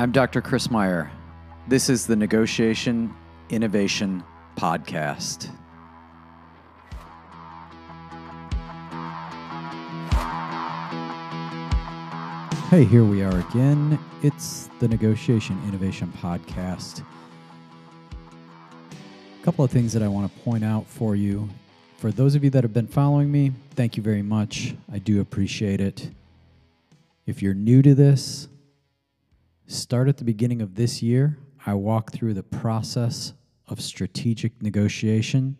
I'm Dr. Chris Meyer. This is the Negotiation Innovation Podcast. Hey, here we are again. It's the Negotiation Innovation Podcast. A couple of things that I want to point out for you. For those of you that have been following me, thank you very much. I do appreciate it. If you're new to this, start at the beginning of this year. I walk through the process of strategic negotiation.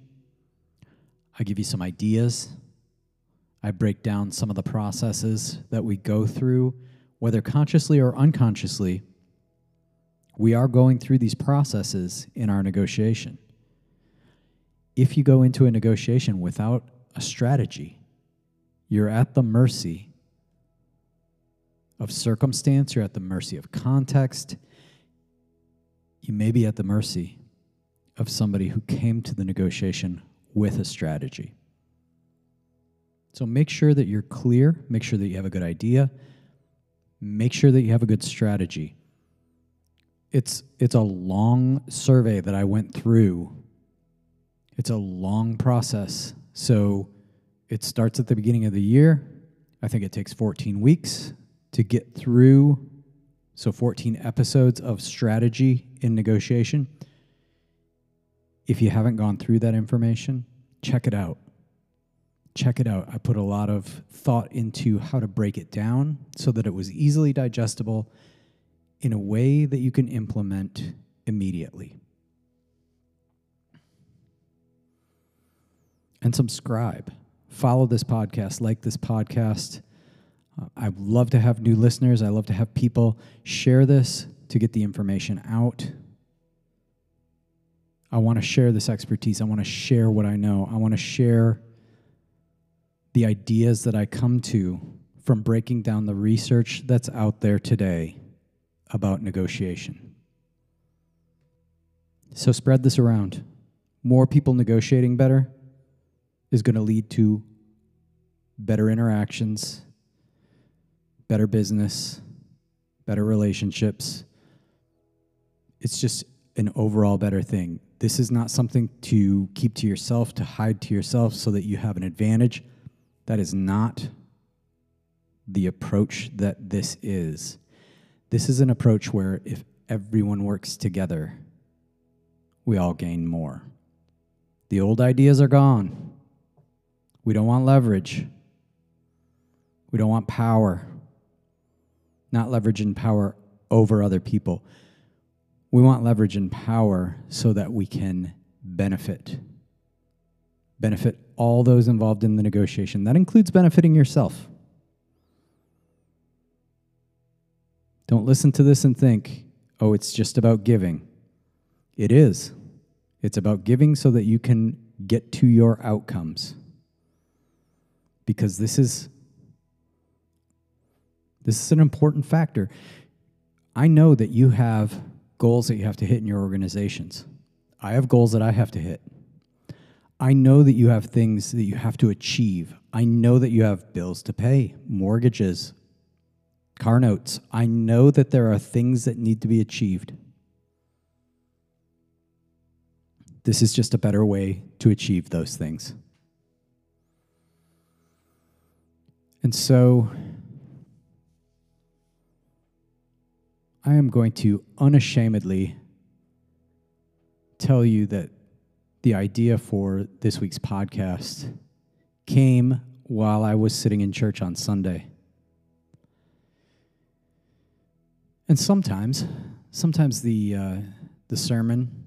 I give you some ideas. I break down some of the processes that we go through, whether consciously or unconsciously. We are going through these processes in our negotiation. If you go into a negotiation without a strategy, you're at the mercy of circumstance, you're at the mercy of context, you may be at the mercy of somebody who came to the negotiation with a strategy. So make sure that you're clear, make sure that you have a good idea, make sure that you have a good strategy. It's a long survey that I went through. It's a long process. So it starts at the beginning of the year. I think it takes 14 weeks to get through, so 14 episodes of strategy in negotiation. If you haven't gone through that information, check it out. Check it out. I put a lot of thought into how to break it down so that it was easily digestible in a way that you can implement immediately. And subscribe. Follow this podcast. Like this podcast. I love to have new listeners. I love to have people share this to get the information out. I want to share this expertise. I want to share what I know. I want to share the ideas that I come to from breaking down the research that's out there today about negotiation. So spread this around. More people negotiating better is going to lead to better interactions, better business, better relationships. It's just an overall better thing. This is not something to keep to yourself, to hide to yourself so that you have an advantage. That is not the approach that this is. This is an approach where if everyone works together, we all gain more. The old ideas are gone. We don't want leverage. We don't want power. Not leverage and power over other people. We want leverage and power so that we can benefit all those involved in the negotiation. That includes benefiting yourself. Don't listen to this and think, oh, it's just about giving. It is. It's about giving so that you can get to your outcomes. Because this is an important factor. I know that you have goals that you have to hit in your organizations. I have goals that I have to hit. I know that you have things that you have to achieve. I know that you have bills to pay, mortgages, car notes. I know that there are things that need to be achieved. This is just a better way to achieve those things. And so I am going to unashamedly tell you that the idea for this week's podcast came while I was sitting in church on Sunday. And sometimes the sermon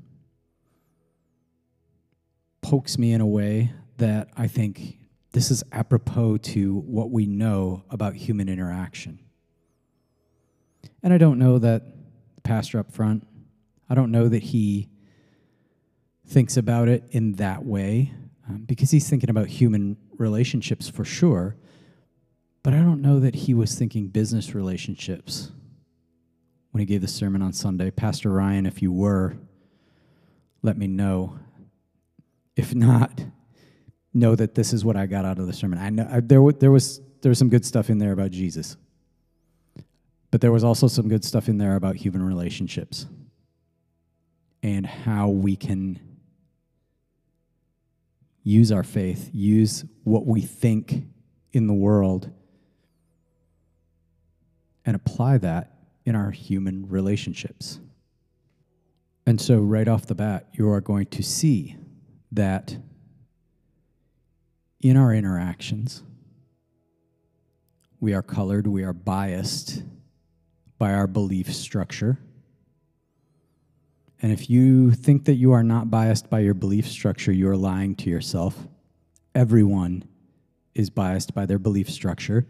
pokes me in a way that I think this is apropos to what we know about human interaction. And I don't know that the pastor up front, I don't know that he thinks about it in that way, because he's thinking about human relationships for sure, but I don't know that he was thinking business relationships when he gave the sermon on Sunday. Pastor Ryan, if you were, let me know. If not, know that this is what I got out of the sermon. I know there was some good stuff in there about Jesus. But there was also some good stuff in there about human relationships and how we can use our faith, use what we think in the world, and apply that in our human relationships. And so right off the bat, you are going to see that in our interactions, we are colored, we are biased by our belief structure. And if you think that you are not biased by your belief structure, you are lying to yourself. Everyone is biased by their belief structure.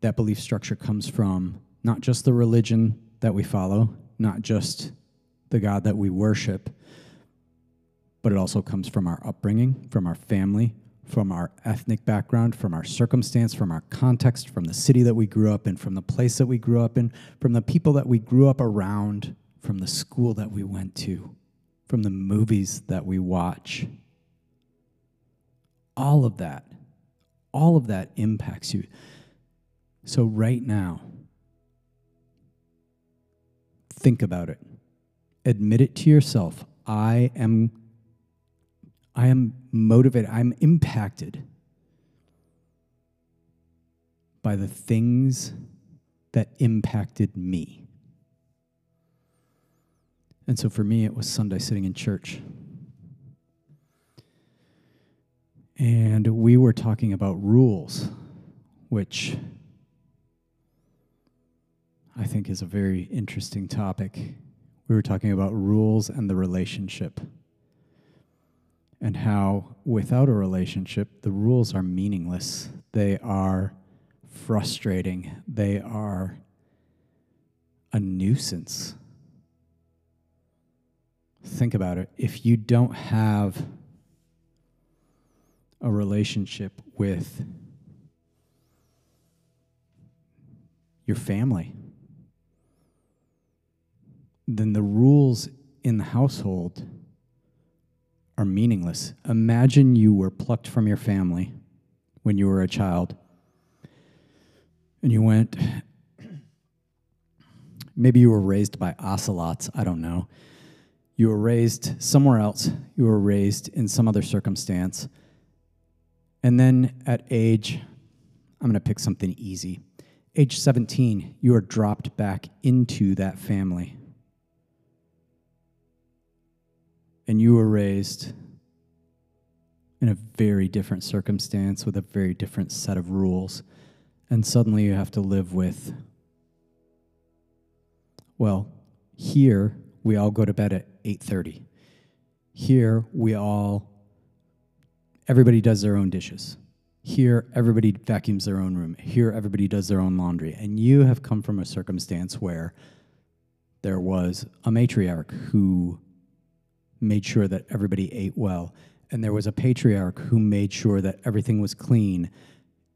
That belief structure comes from not just the religion that we follow, not just the God that we worship, but it also comes from our upbringing, from our family, from our ethnic background, from our circumstance, from our context, from the city that we grew up in, from the place that we grew up in, from the people that we grew up around, from the school that we went to, from the movies that we watch. All of that impacts you. So right now, think about it. Admit it to yourself. I am motivated, I'm impacted by the things that impacted me. And so for me, it was Sunday sitting in church. And we were talking about rules, which I think is a very interesting topic. We were talking about rules and the relationship, and how without a relationship, the rules are meaningless. They are frustrating. They are a nuisance. Think about it. If you don't have a relationship with your family, then the rules in the household are meaningless. Imagine you were plucked from your family when you were a child, and you went, maybe you were raised by ocelots, I don't know. You were raised somewhere else, you were raised in some other circumstance, and then at age, I'm gonna pick something easy, age 17, you are dropped back into that family. And you were raised in a very different circumstance with a very different set of rules. And suddenly you have to live with, well, here we all go to bed at 8:30. Here everybody does their own dishes. Here everybody vacuums their own room. Here everybody does their own laundry. And you have come from a circumstance where there was a matriarch who made sure that everybody ate well, and there was a patriarch who made sure that everything was clean,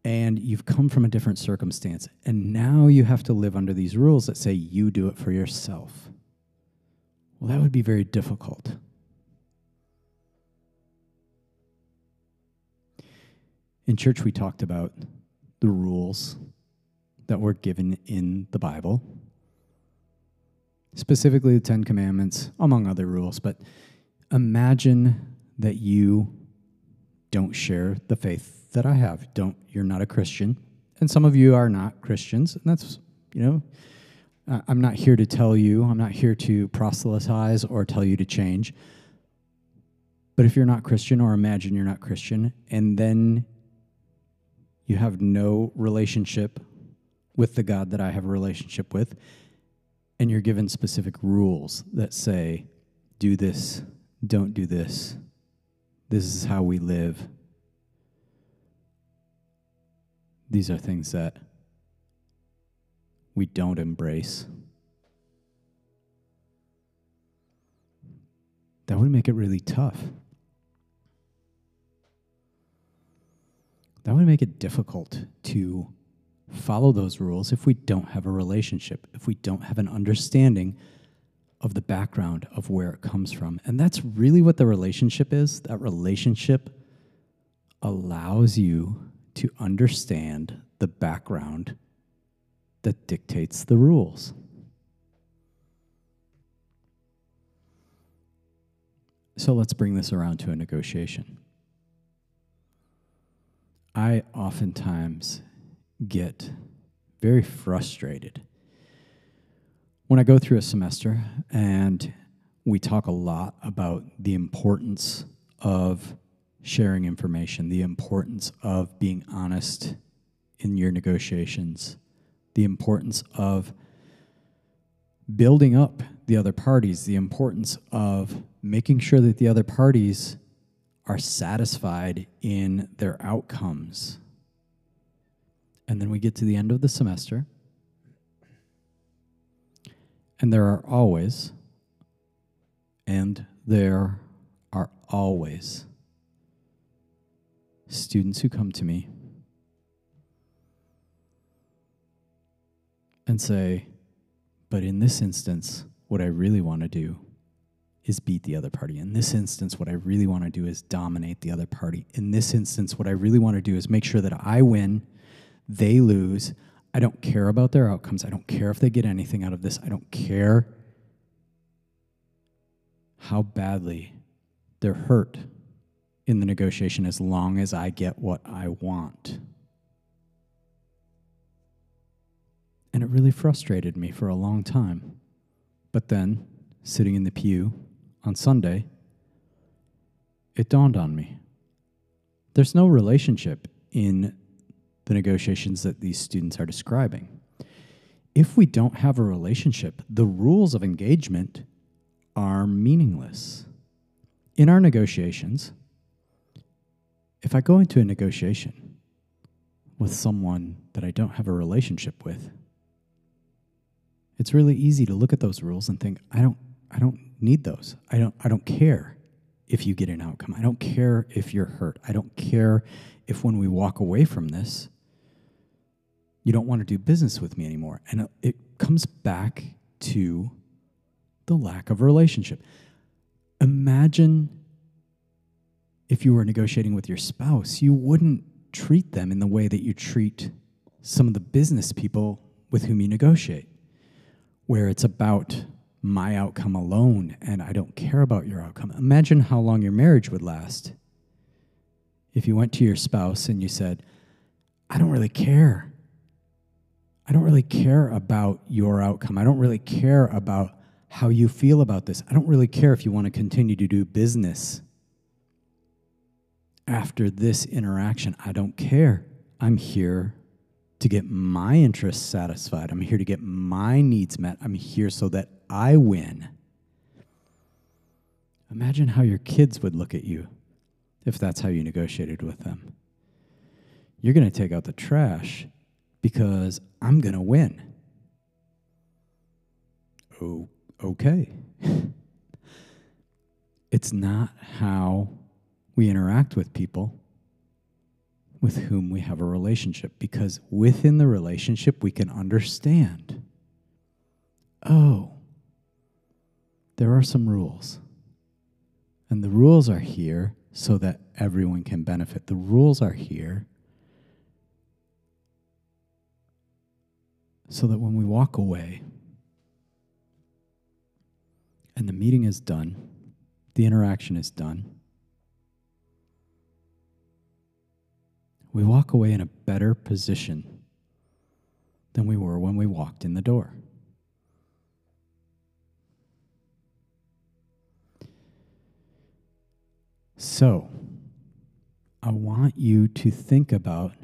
and you've come from a different circumstance, and now you have to live under these rules that say you do it for yourself. Well, that would be very difficult. In church, we talked about the rules that were given in the Bible, specifically the Ten Commandments, among other rules, but imagine that you don't share the faith that I have. You're not a Christian, and some of you are not Christians, and that's, I'm not here to tell you, I'm not here to proselytize or tell you to change, but if you're not Christian, or imagine you're not Christian, and then you have no relationship with the God that I have a relationship with, and you're given specific rules that say, do this, don't do this. This is how we live. These are things that we don't embrace. That would make it really tough. That would make it difficult to follow those rules if we don't have a relationship, if we don't have an understanding of the background of where it comes from. And that's really what the relationship is. That relationship allows you to understand the background that dictates the rules. So let's bring this around to a negotiation. I oftentimes get very frustrated when I go through a semester and we talk a lot about the importance of sharing information, the importance of being honest in your negotiations, the importance of building up the other parties, the importance of making sure that the other parties are satisfied in their outcomes. And then we get to the end of the semester, and there are always students who come to me and say, but in this instance, what I really want to do is beat the other party. In this instance, what I really want to do is dominate the other party. In this instance, what I really want to do is make sure that I win, they lose. I don't care about their outcomes. I don't care if they get anything out of this. I don't care how badly they're hurt in the negotiation as long as I get what I want. And it really frustrated me for a long time. But then, sitting in the pew on Sunday, it dawned on me. There's no relationship in the negotiations that these students are describing. If we don't have a relationship, the rules of engagement are meaningless. In our negotiations, if I go into a negotiation with someone that I don't have a relationship with, it's really easy to look at those rules and think, I don't need those. I don't care if you get an outcome. I don't care if you're hurt. I don't care if when we walk away from this, you don't want to do business with me anymore. And it comes back to the lack of relationship. Imagine if you were negotiating with your spouse, you wouldn't treat them in the way that you treat some of the business people with whom you negotiate, where it's about my outcome alone and I don't care about your outcome. Imagine how long your marriage would last if you went to your spouse and you said, I don't really care. I don't really care about your outcome. I don't really care about how you feel about this. I don't really care if you want to continue to do business after this interaction. I don't care. I'm here to get my interests satisfied. I'm here to get my needs met. I'm here so that I win. Imagine how your kids would look at you if that's how you negotiated with them. You're going to take out the trash because I'm going to win. Oh, okay. It's not how we interact with people with whom we have a relationship, because within the relationship, we can understand, oh, there are some rules, and the rules are here so that everyone can benefit. The rules are here so that when we walk away and the meeting is done, the interaction is done, we walk away in a better position than we were when we walked in the door. So, I want you to think about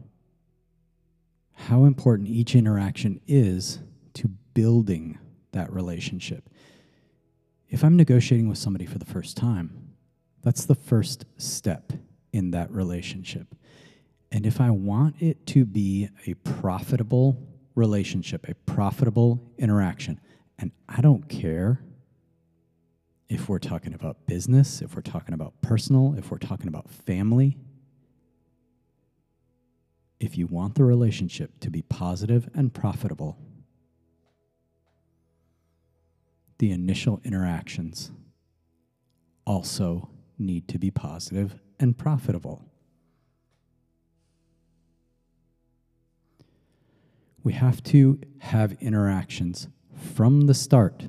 how important each interaction is to building that relationship. If I'm negotiating with somebody for the first time, that's the first step in that relationship. And if I want it to be a profitable relationship, a profitable interaction, and I don't care if we're talking about business, if we're talking about personal, if we're talking about family, if you want the relationship to be positive and profitable, the initial interactions also need to be positive and profitable. We have to have interactions from the start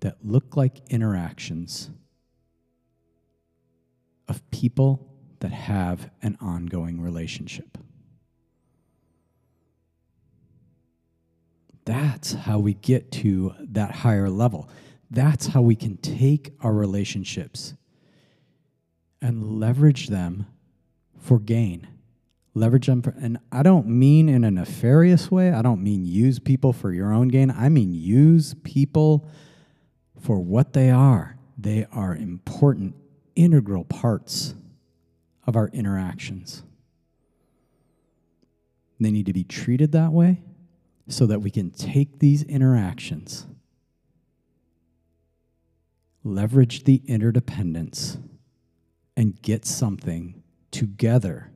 that look like interactions of people that have an ongoing relationship. That's how we get to that higher level. That's how we can take our relationships and leverage them for gain. Leverage them for, and I don't mean in a nefarious way. I don't mean use people for your own gain. I mean use people for what they are. They are important, integral parts of our interactions. They need to be treated that way so that we can take these interactions, leverage the interdependence, and get something together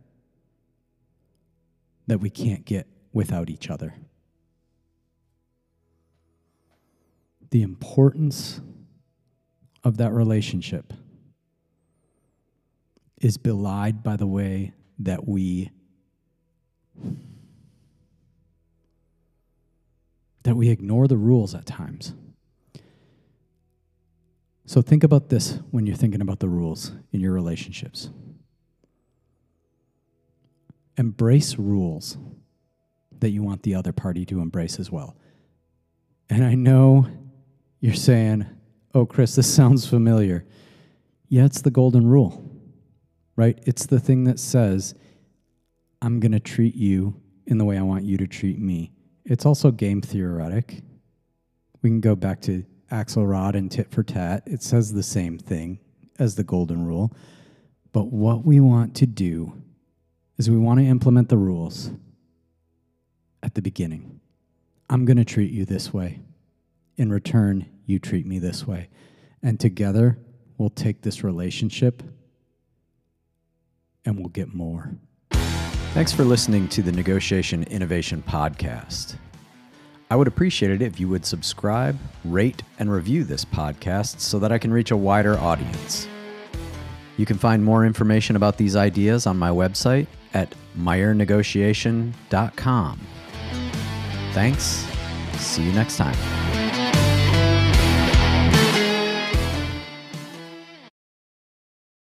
that we can't get without each other. The importance of that relationship is belied by the way that we ignore the rules at times. So think about this when you're thinking about the rules in your relationships. Embrace rules that you want the other party to embrace as well. And I know you're saying, oh, Chris, this sounds familiar. Yeah, it's the golden rule, right? It's the thing that says, I'm going to treat you in the way I want you to treat me. It's also game theoretic. We can go back to Axelrod and tit for tat. It says the same thing as the golden rule. But what we want to do is we want to implement the rules at the beginning. I'm going to treat you this way. In return, you treat me this way. And together, we'll take this relationship and we'll get more. Thanks for listening to the Negotiation Innovation Podcast. I would appreciate it if you would subscribe, rate, and review this podcast so that I can reach a wider audience. You can find more information about these ideas on my website at MeyerNegotiation.com. Thanks. See you next time.